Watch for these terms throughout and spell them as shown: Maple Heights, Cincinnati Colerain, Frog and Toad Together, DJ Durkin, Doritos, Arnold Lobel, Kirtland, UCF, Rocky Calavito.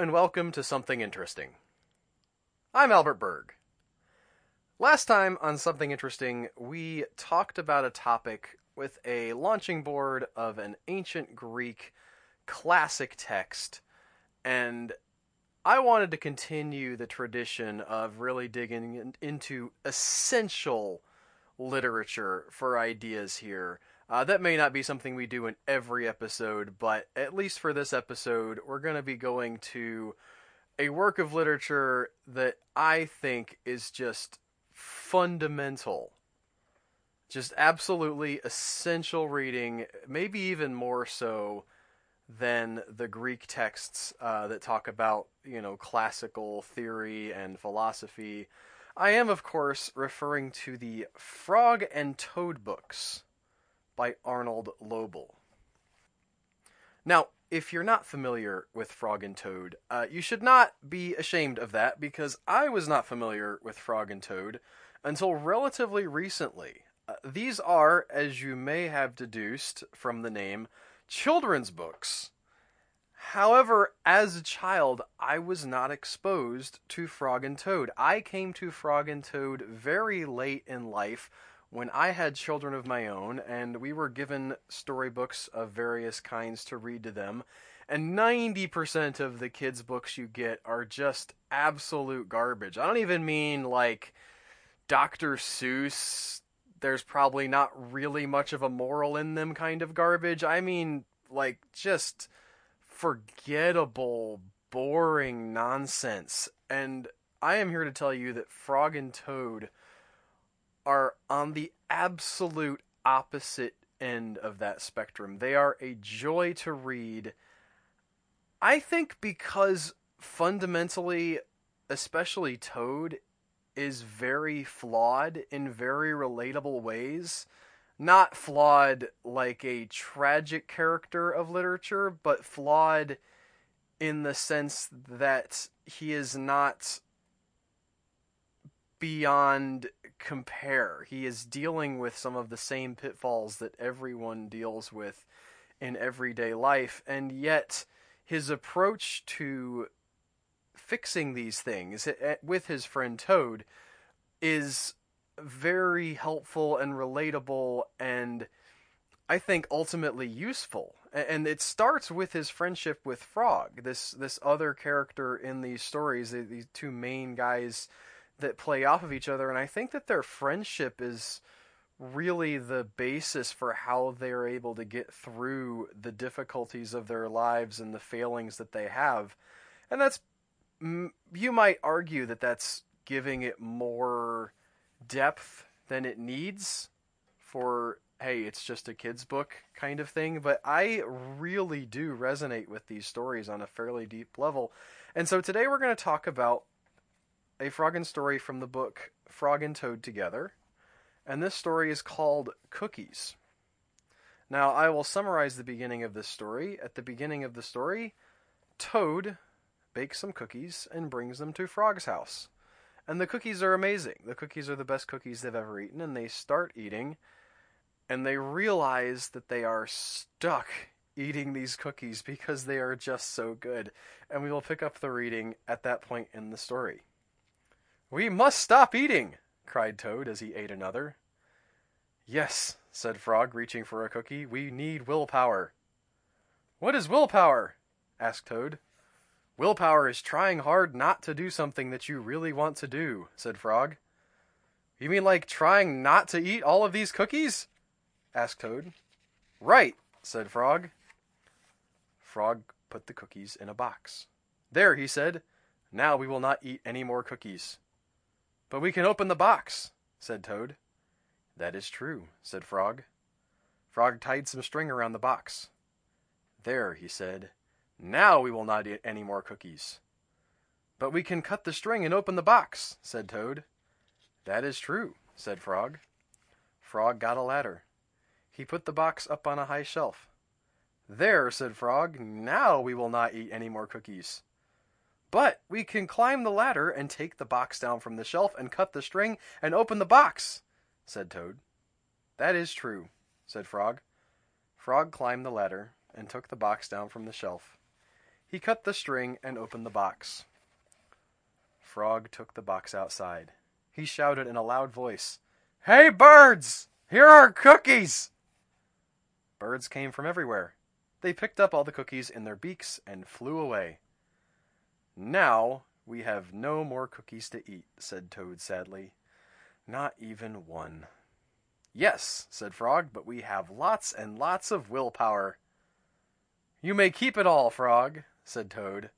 and welcome to Something Interesting. I'm Albert Berg. Last time on Something Interesting, we talked about a topic with a launching board of an ancient Greek classic text, and I wanted to continue the tradition of really digging into essential literature for ideas here. That may not be something we do in every episode, but at least for this episode, we're going to be going to a work of literature that I think is just fundamental. Just absolutely essential reading, maybe even more so than the Greek texts that talk about, you know, classical theory and philosophy. I am, of course, referring to the Frog and Toad books by Arnold Lobel. Now, if you're not familiar with Frog and Toad, you should not be ashamed of that, because I was not familiar with Frog and Toad until relatively recently. These are, as you may have deduced from the name, children's books. However, as a child, I was not exposed to Frog and Toad. I came to Frog and Toad very late in life, when I had children of my own, and we were given storybooks of various kinds to read to them, and 90% of the kids' books you get are just absolute garbage. I don't even mean, like, Dr. Seuss, there's probably not really much of a moral in them kind of garbage. I mean, like, just forgettable, boring nonsense. And I am here to tell you that Frog and Toad are on the absolute opposite end of that spectrum. They are a joy to read, I think, because fundamentally, especially Toad, is very flawed in very relatable ways. Not flawed like a tragic character of literature, but flawed in the sense that he is not beyond compare. He is dealing with some of the same pitfalls that everyone deals with in everyday life, and yet his approach to fixing these things with his friend Toad is very helpful and relatable, and I think ultimately useful. And it starts with his friendship with Frog, this other character in these stories, these two main guys that play off of each other, and I think that their friendship is really the basis for how they're able to get through the difficulties of their lives and the failings that they have. And that's, you might argue that that's giving it more depth than it needs for, hey, it's just a kid's book kind of thing, but I really do resonate with these stories on a fairly deep level. And so today we're going to talk about a Frog and story from the book Frog and Toad Together, and this story is called Cookies. Now, I will summarize the beginning of this story. At the beginning of the story, Toad bakes some cookies and brings them to Frog's house. And the cookies are amazing. The cookies are the best cookies they've ever eaten, and they start eating, and they realize that they are stuck eating these cookies because they are just so good. And we will pick up the reading at that point in the story. "We must stop eating," cried Toad as he ate another. "Yes," said Frog, reaching for a cookie, "we need willpower." "What is willpower?" asked Toad. "Willpower is trying hard not to do something that you really want to do," said Frog. "You mean like trying not to eat all of these cookies?" asked Toad. "Right," said Frog. Frog put the cookies in a box. "There," he said, "now we will not eat any more cookies." "But we can open the box," said Toad. "That is true," said Frog. Frog tied some string around the box. "There," he said, "now we will not eat any more cookies." "But we can cut the string and open the box," said Toad. "That is true," said Frog. Frog got a ladder. He put the box up on a high shelf. "There," said Frog, "now we will not eat any more cookies." "But we can climb the ladder and take the box down from the shelf and cut the string and open the box," said Toad. "That is true," said Frog. Frog climbed the ladder and took the box down from the shelf. He cut the string and opened the box. Frog took the box outside. He shouted in a loud voice, "Hey, birds! Here are cookies!" Birds came from everywhere. They picked up all the cookies in their beaks and flew away. "Now we have no more cookies to eat," said Toad sadly. "Not even one." "Yes," said Frog, "but we have lots and lots of willpower." "You may keep it all, Frog," said Toad.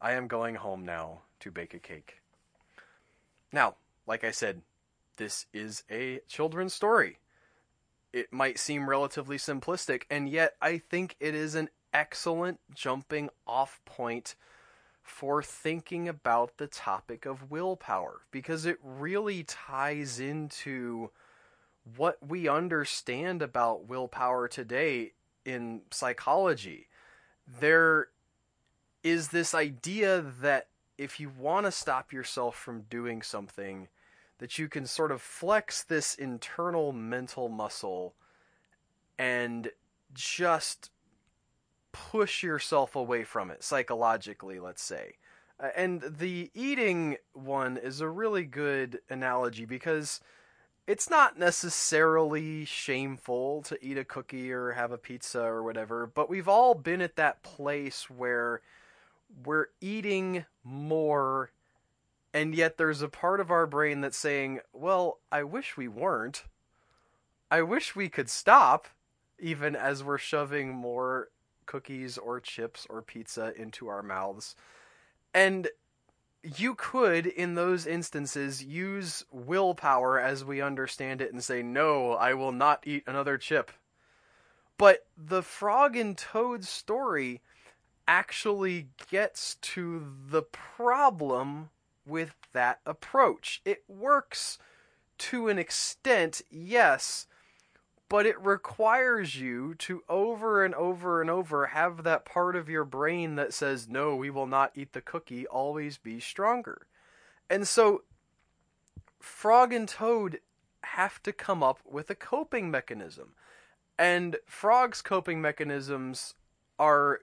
"I am going home now to bake a cake." Now, like I said, this is a children's story. It might seem relatively simplistic, and yet I think it is an excellent jumping off point for thinking about the topic of willpower, because it really ties into what we understand about willpower today in psychology. There is this idea that if you want to stop yourself from doing something, that you can sort of flex this internal mental muscle and just push yourself away from it psychologically, let's say. And the eating one is a really good analogy, because it's not necessarily shameful to eat a cookie or have a pizza or whatever, but we've all been at that place where we're eating more, and yet there's a part of our brain that's saying, well, I wish we weren't. I wish we could stop, even as we're shoving more cookies or chips or pizza into our mouths. And you could, in those instances, use willpower as we understand it and say, no, I will not eat another chip. But the Frog and Toad story actually gets to the problem with that approach. It works to an extent, yes, but it requires you to over and over and over have that part of your brain that says, no, we will not eat the cookie, always be stronger. And so Frog and Toad have to come up with a coping mechanism. And Frog's coping mechanisms are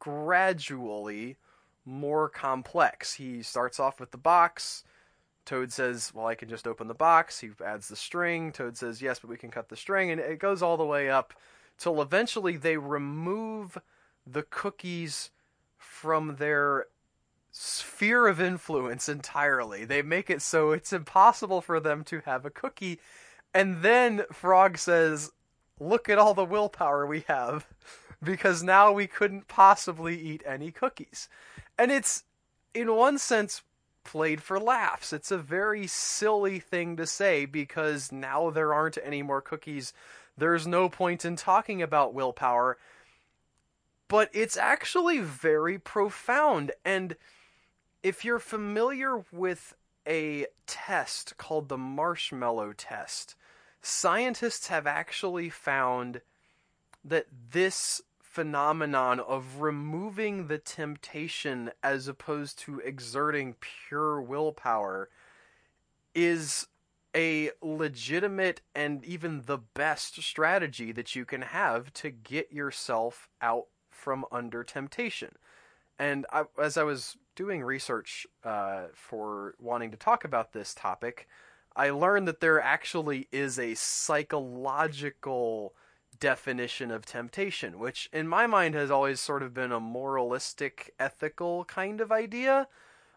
gradually more complex. He starts off with the box. Toad says, well, I can just open the box. He adds the string. Toad says, yes, but we can cut the string. And it goes all the way up till eventually they remove the cookies from their sphere of influence entirely. They make it so it's impossible for them to have a cookie. And then Frog says, look at all the willpower we have, because now we couldn't possibly eat any cookies. And it's, in one sense, played for laughs. It's a very silly thing to say, because now there aren't any more cookies. There's no point in talking about willpower. But it's actually very profound. And if you're familiar with a test called the marshmallow test, scientists have actually found that this phenomenon of removing the temptation as opposed to exerting pure willpower is a legitimate and even the best strategy that you can have to get yourself out from under temptation. And as I was doing research for wanting to talk about this topic, I learned that there actually is a psychological definition of temptation, which in my mind has always sort of been a moralistic, ethical kind of idea,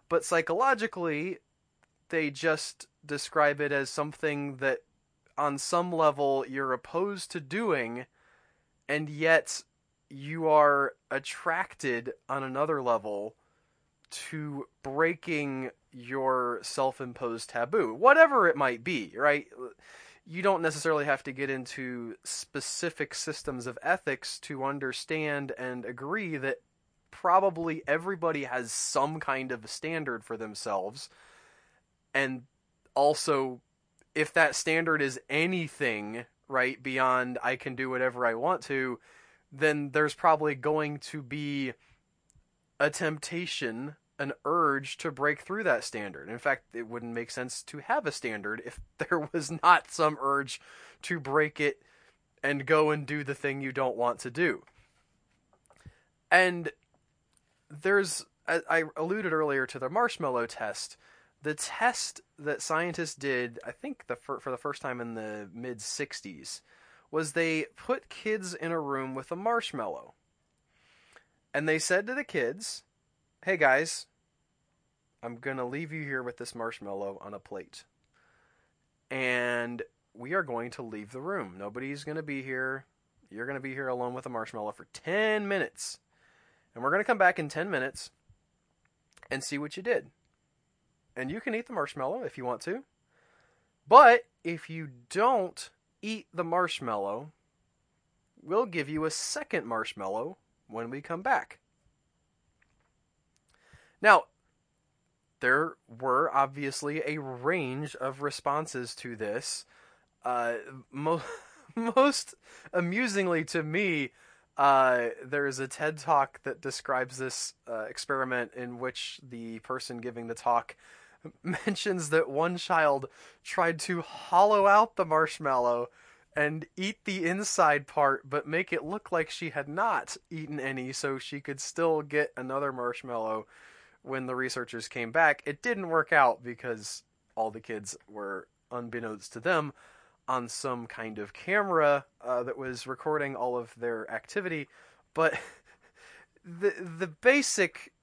but psychologically they just describe it as something that on some level you're opposed to doing, and yet you are attracted on another level to breaking your self-imposed taboo, whatever it might be, right? You don't necessarily have to get into specific systems of ethics to understand and agree that probably everybody has some kind of a standard for themselves. And also, if that standard is anything, right, beyond I can do whatever I want to, then there's probably going to be a temptation, an urge to break through that standard. In fact, it wouldn't make sense to have a standard if there was not some urge to break it and go and do the thing you don't want to do. And there's, I alluded earlier to the marshmallow test. The test that scientists did, I think for the first time in the mid-'60s, was they put kids in a room with a marshmallow. And they said to the kids, hey guys, I'm going to leave you here with this marshmallow on a plate. And we are going to leave the room. Nobody's going to be here. You're going to be here alone with a marshmallow for 10 minutes. And we're going to come back in 10 minutes and see what you did. And you can eat the marshmallow if you want to. But if you don't eat the marshmallow, we'll give you a second marshmallow when we come back. Now, there were obviously a range of responses to this. Most amusingly to me, there is a TED Talk that describes this experiment in which the person giving the talk mentions that one child tried to hollow out the marshmallow and eat the inside part, but make it look like she had not eaten any, so she could still get another marshmallow when the researchers came back. It didn't work out because all the kids were, unbeknownst to them, on some kind of camera that was recording all of their activity. But the basic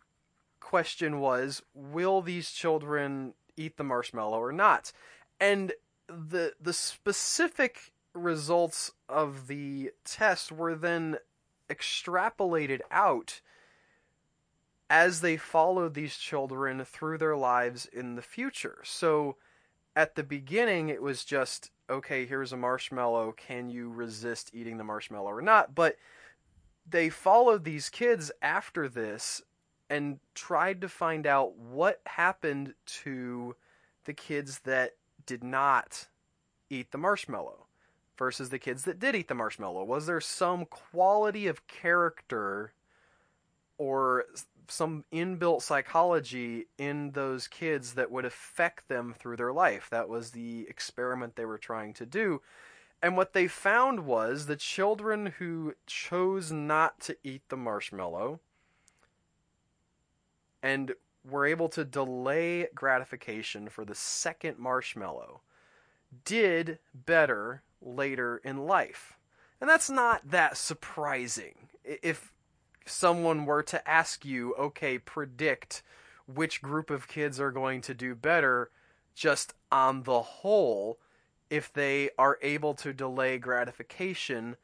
question was, will these children eat the marshmallow or not? And the specific results of the test were then extrapolated out as they followed these children through their lives in the future. So at the beginning, it was just, okay, here's a marshmallow. Can you resist eating the marshmallow or not? But they followed these kids after this and tried to find out what happened to the kids that did not eat the marshmallow versus the kids that did eat the marshmallow. Was there some quality of character or some inbuilt psychology in those kids that would affect them through their life? That was the experiment they were trying to do. And what they found was the children who chose not to eat the marshmallow and were able to delay gratification for the second marshmallow did better later in life. And that's not that surprising. If someone were to ask you, okay, predict which group of kids are going to do better, just on the whole, if they are able to delay gratification,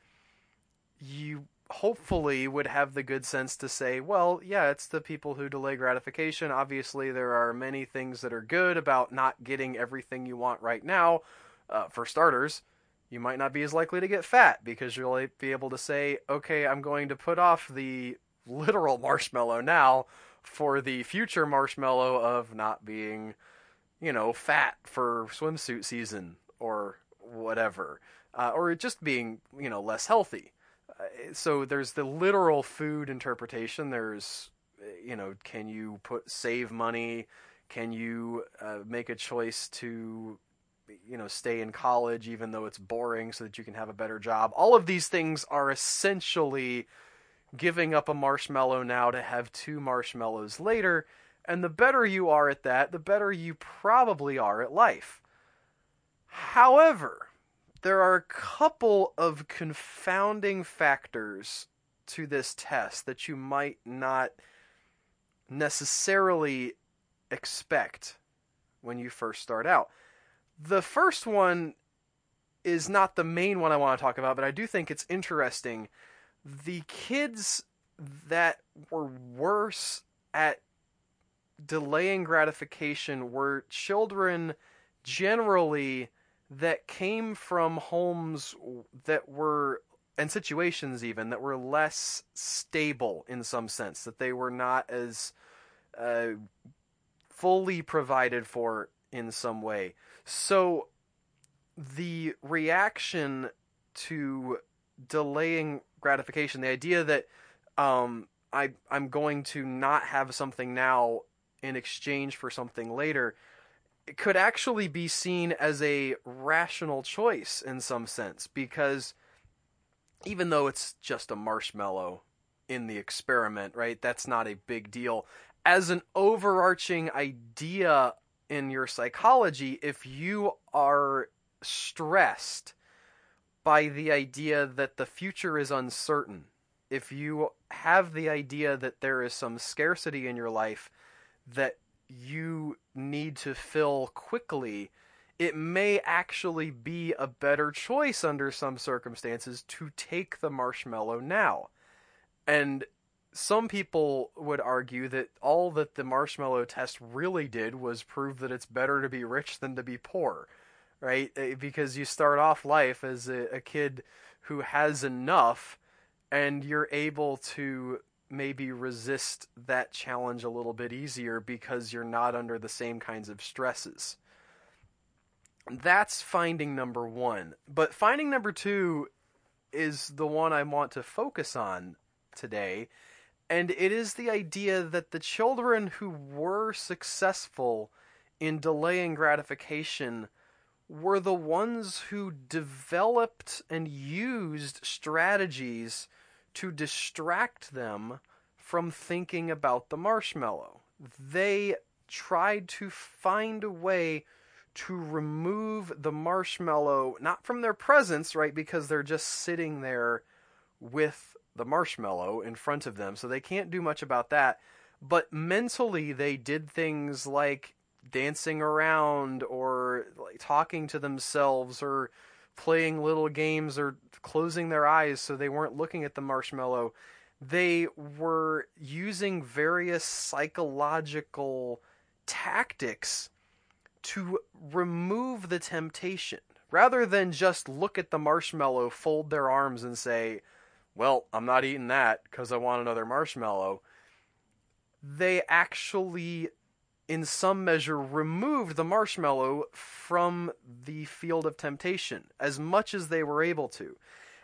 you hopefully would have the good sense to say, well, yeah, it's the people who delay gratification. Obviously, there are many things that are good about not getting everything you want right now. For starters, you might not be as likely to get fat because you'll be able to say, okay, I'm going to put off the literal marshmallow now for the future marshmallow of not being, fat for swimsuit season or whatever, or just being, less healthy. So there's the literal food interpretation. There's, can you save money? Can you make a choice to stay in college even though it's boring so that you can have a better job? All of these things are essentially giving up a marshmallow now to have two marshmallows later. And the better you are at that, the better you probably are at life. However, there are a couple of confounding factors to this test that you might not necessarily expect when you first start out. The first one is not the main one I want to talk about, but I do think it's interesting. The kids that were worse at delaying gratification were children generally that came from homes that were, and situations even, that were less stable in some sense, that they were not as fully provided for in some way. So the reaction to delaying gratification, the idea that I'm going to not have something now in exchange for something later, it could actually be seen as a rational choice in some sense, because even though it's just a marshmallow, in the experiment, right? That's not a big deal. As an overarching idea in your psychology, if you are stressed by the idea that the future is uncertain, if you have the idea that there is some scarcity in your life that you need to fill quickly, it may actually be a better choice under some circumstances to take the marshmallow now. And some people would argue that all that the marshmallow test really did was prove that it's better to be rich than to be poor, right? Because you start off life as a kid who has enough, and you're able to maybe resist that challenge a little bit easier because you're not under the same kinds of stresses. That's finding number one. But finding number two is the one I want to focus on today. And it is the idea that the children who were successful in delaying gratification were the ones who developed and used strategies to distract them from thinking about the marshmallow. They tried to find a way to remove the marshmallow, not from their presence, right, because they're just sitting there with the marshmallow in front of them, so they can't do much about that. But mentally, they did things like dancing around, or like talking to themselves, or playing little games, or closing their eyes so they weren't looking at the marshmallow. They were using various psychological tactics to remove the temptation. Rather than just look at the marshmallow, fold their arms and say, well, I'm not eating that because I want another marshmallow, they actually, in some measure, removed the marshmallow from the field of temptation as much as they were able to.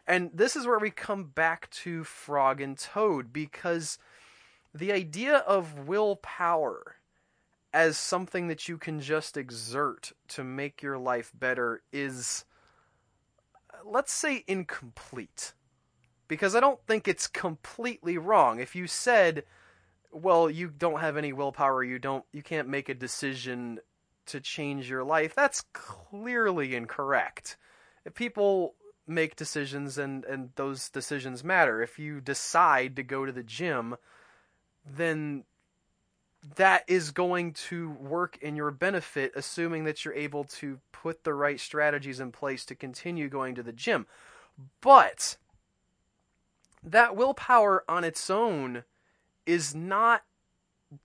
And this is where we come back to Frog and Toad, because the idea of willpower as something that you can just exert to make your life better is, let's say, incomplete. Because I don't think it's completely wrong. If you said, well, you don't have any willpower, you can't make a decision to change your life, that's clearly incorrect. If people make decisions and those decisions matter. If you decide to go to the gym, then that is going to work in your benefit, assuming that you're able to put the right strategies in place to continue going to the gym. But that willpower on its own is not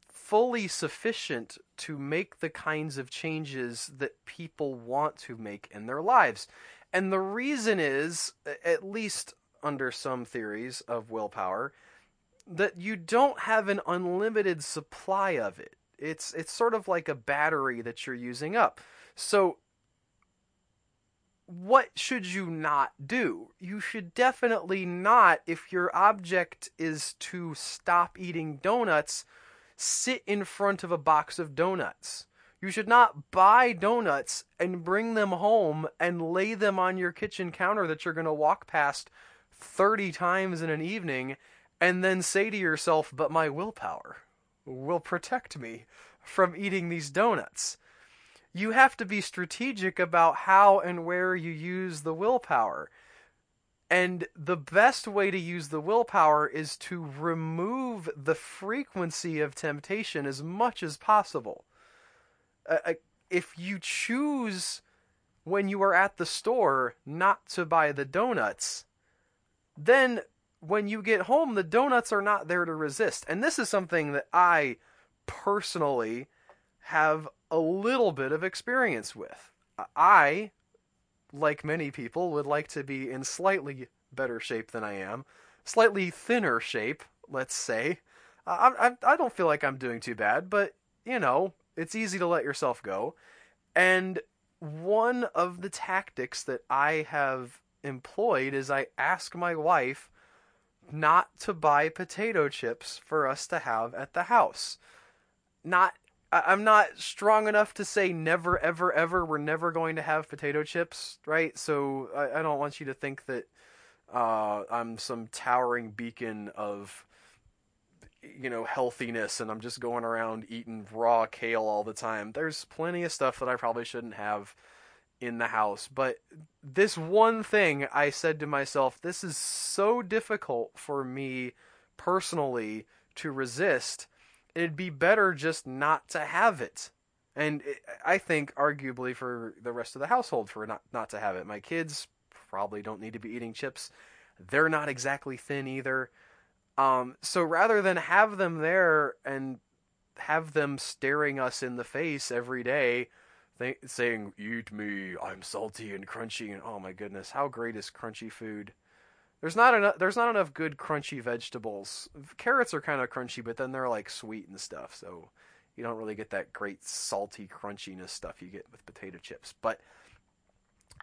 fully sufficient to make the kinds of changes that people want to make in their lives. And the reason is, at least under some theories of willpower, that you don't have an unlimited supply of it. It's sort of like a battery that you're using up. So what should you not do? You should definitely not, if your object is to stop eating donuts, sit in front of a box of donuts. You should not buy donuts and bring them home and lay them on your kitchen counter that you're going to walk past 30 times in an evening and then say to yourself, but my willpower will protect me from eating these donuts. You have to be strategic about how and where you use the willpower. And the best way to use the willpower is to remove the frequency of temptation as much as possible. If you choose, when you are at the store, not to buy the donuts, then when you get home, the donuts are not there to resist. And this is something that I personally have a little bit of experience with. I, like many people, would like to be in slightly better shape than I am. Slightly thinner shape, let's say. I don't feel like I'm doing too bad, but, you know, it's easy to let yourself go. And one of the tactics that I have employed is I ask my wife not to buy potato chips for us to have at the house. I'm not strong enough to say never, ever, ever, we're never going to have potato chips, right? So I don't want you to think that I'm some towering beacon of you know, healthiness, and I'm just going around eating raw kale all the time. There's plenty of stuff that I probably shouldn't have in the house, but this one thing I said to myself, this is so difficult for me personally to resist. It'd be better just not to have it. And I think arguably for the rest of the household for not to have it. My kids probably don't need to be eating chips. They're not exactly thin either. So rather than have them there and have them staring us in the face every day, saying, eat me, I'm salty and crunchy, and oh my goodness, how great is crunchy food? There's not enough good crunchy vegetables. Carrots are kind of crunchy, but then they're like sweet and stuff, so you don't really get that great salty crunchiness stuff you get with potato chips. But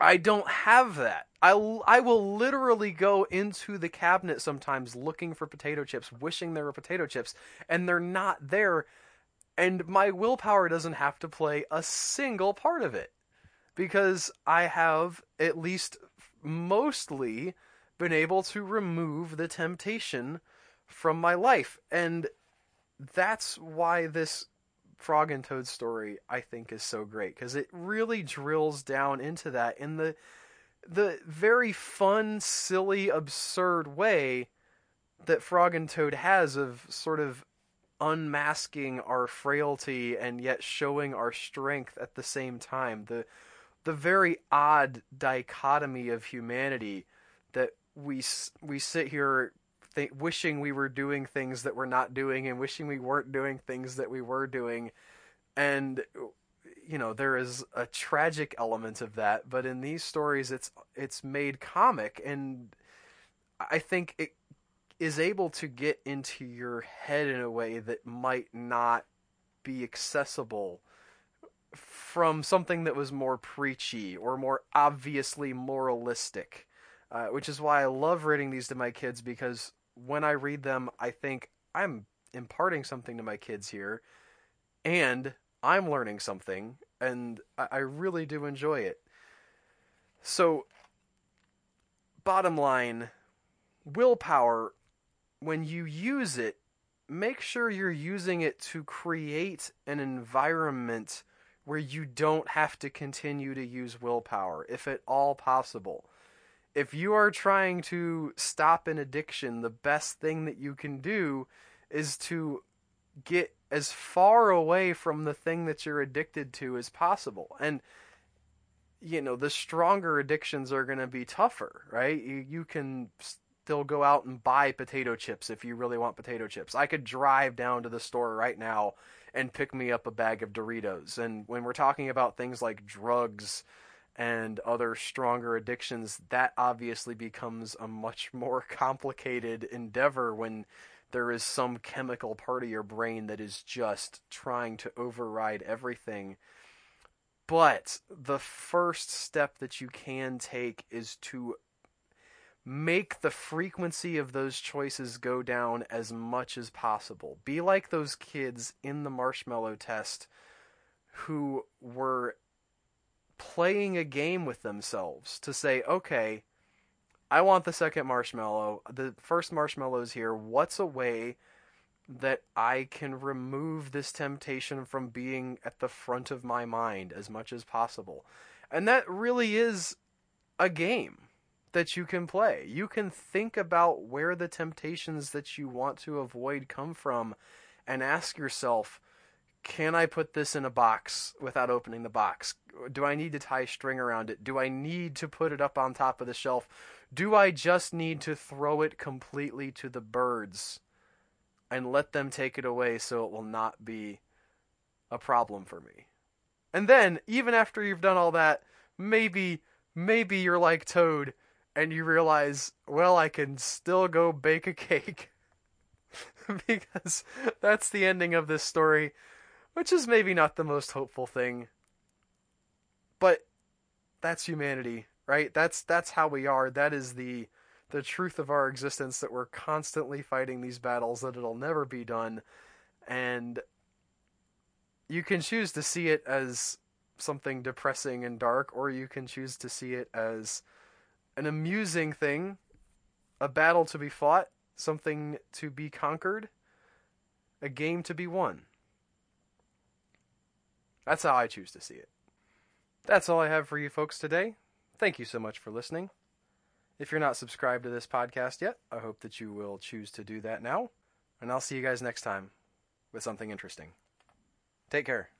I don't have that. I will literally go into the cabinet sometimes looking for potato chips, wishing there were potato chips, and they're not there. And my willpower doesn't have to play a single part of it, because I have at least mostly been able to remove the temptation from my life. And that's why this Frog and Toad story, I think, is so great, because it really drills down into that in the very fun, silly, absurd way that Frog and Toad has of sort of unmasking our frailty and yet showing our strength at the same time. The very odd dichotomy of humanity that we sit here wishing we were doing things that we're not doing, and wishing we weren't doing things that we were doing. And, you know, there is a tragic element of that, but in these stories it's made comic, and I think it is able to get into your head in a way that might not be accessible from something that was more preachy or more obviously moralistic, which is why I love reading these to my kids, because when I read them, I think I'm imparting something to my kids here, and I'm learning something, and I really do enjoy it. So, bottom line, willpower, when you use it, make sure you're using it to create an environment where you don't have to continue to use willpower, if at all possible. If you are trying to stop an addiction, the best thing that you can do is to get as far away from the thing that you're addicted to as possible. And, you know, the stronger addictions are going to be tougher, right? You can still go out and buy potato chips if you really want potato chips. I could drive down to the store right now and pick me up a bag of Doritos. And when we're talking about things like drugs and other stronger addictions, that obviously becomes a much more complicated endeavor when there is some chemical part of your brain that is just trying to override everything. But the first step that you can take is to make the frequency of those choices go down as much as possible. Be like those kids in the marshmallow test who were playing a game with themselves to say, okay, I want the second marshmallow. The first marshmallow's here. What's a way that I can remove this temptation from being at the front of my mind as much as possible? And that really is a game that you can play. You can think about where the temptations that you want to avoid come from and ask yourself, can I put this in a box without opening the box? Do I need to tie string around it? Do I need to put it up on top of the shelf? Do I just need to throw it completely to the birds and let them take it away so it will not be a problem for me? And then, even after you've done all that, maybe you're like Toad and you realize, well, I can still go bake a cake. Because that's the ending of this story, which is maybe not the most hopeful thing, but that's humanity, right? That's how we are. That is the truth of our existence, that we're constantly fighting these battles, that it'll never be done. And you can choose to see it as something depressing and dark, or you can choose to see it as an amusing thing, a battle to be fought, something to be conquered. a game to be won. That's how I choose to see it. That's all I have for you folks today. Thank you so much for listening. If you're not subscribed to this podcast yet, I hope that you will choose to do that now. And I'll see you guys next time with something interesting. Take care.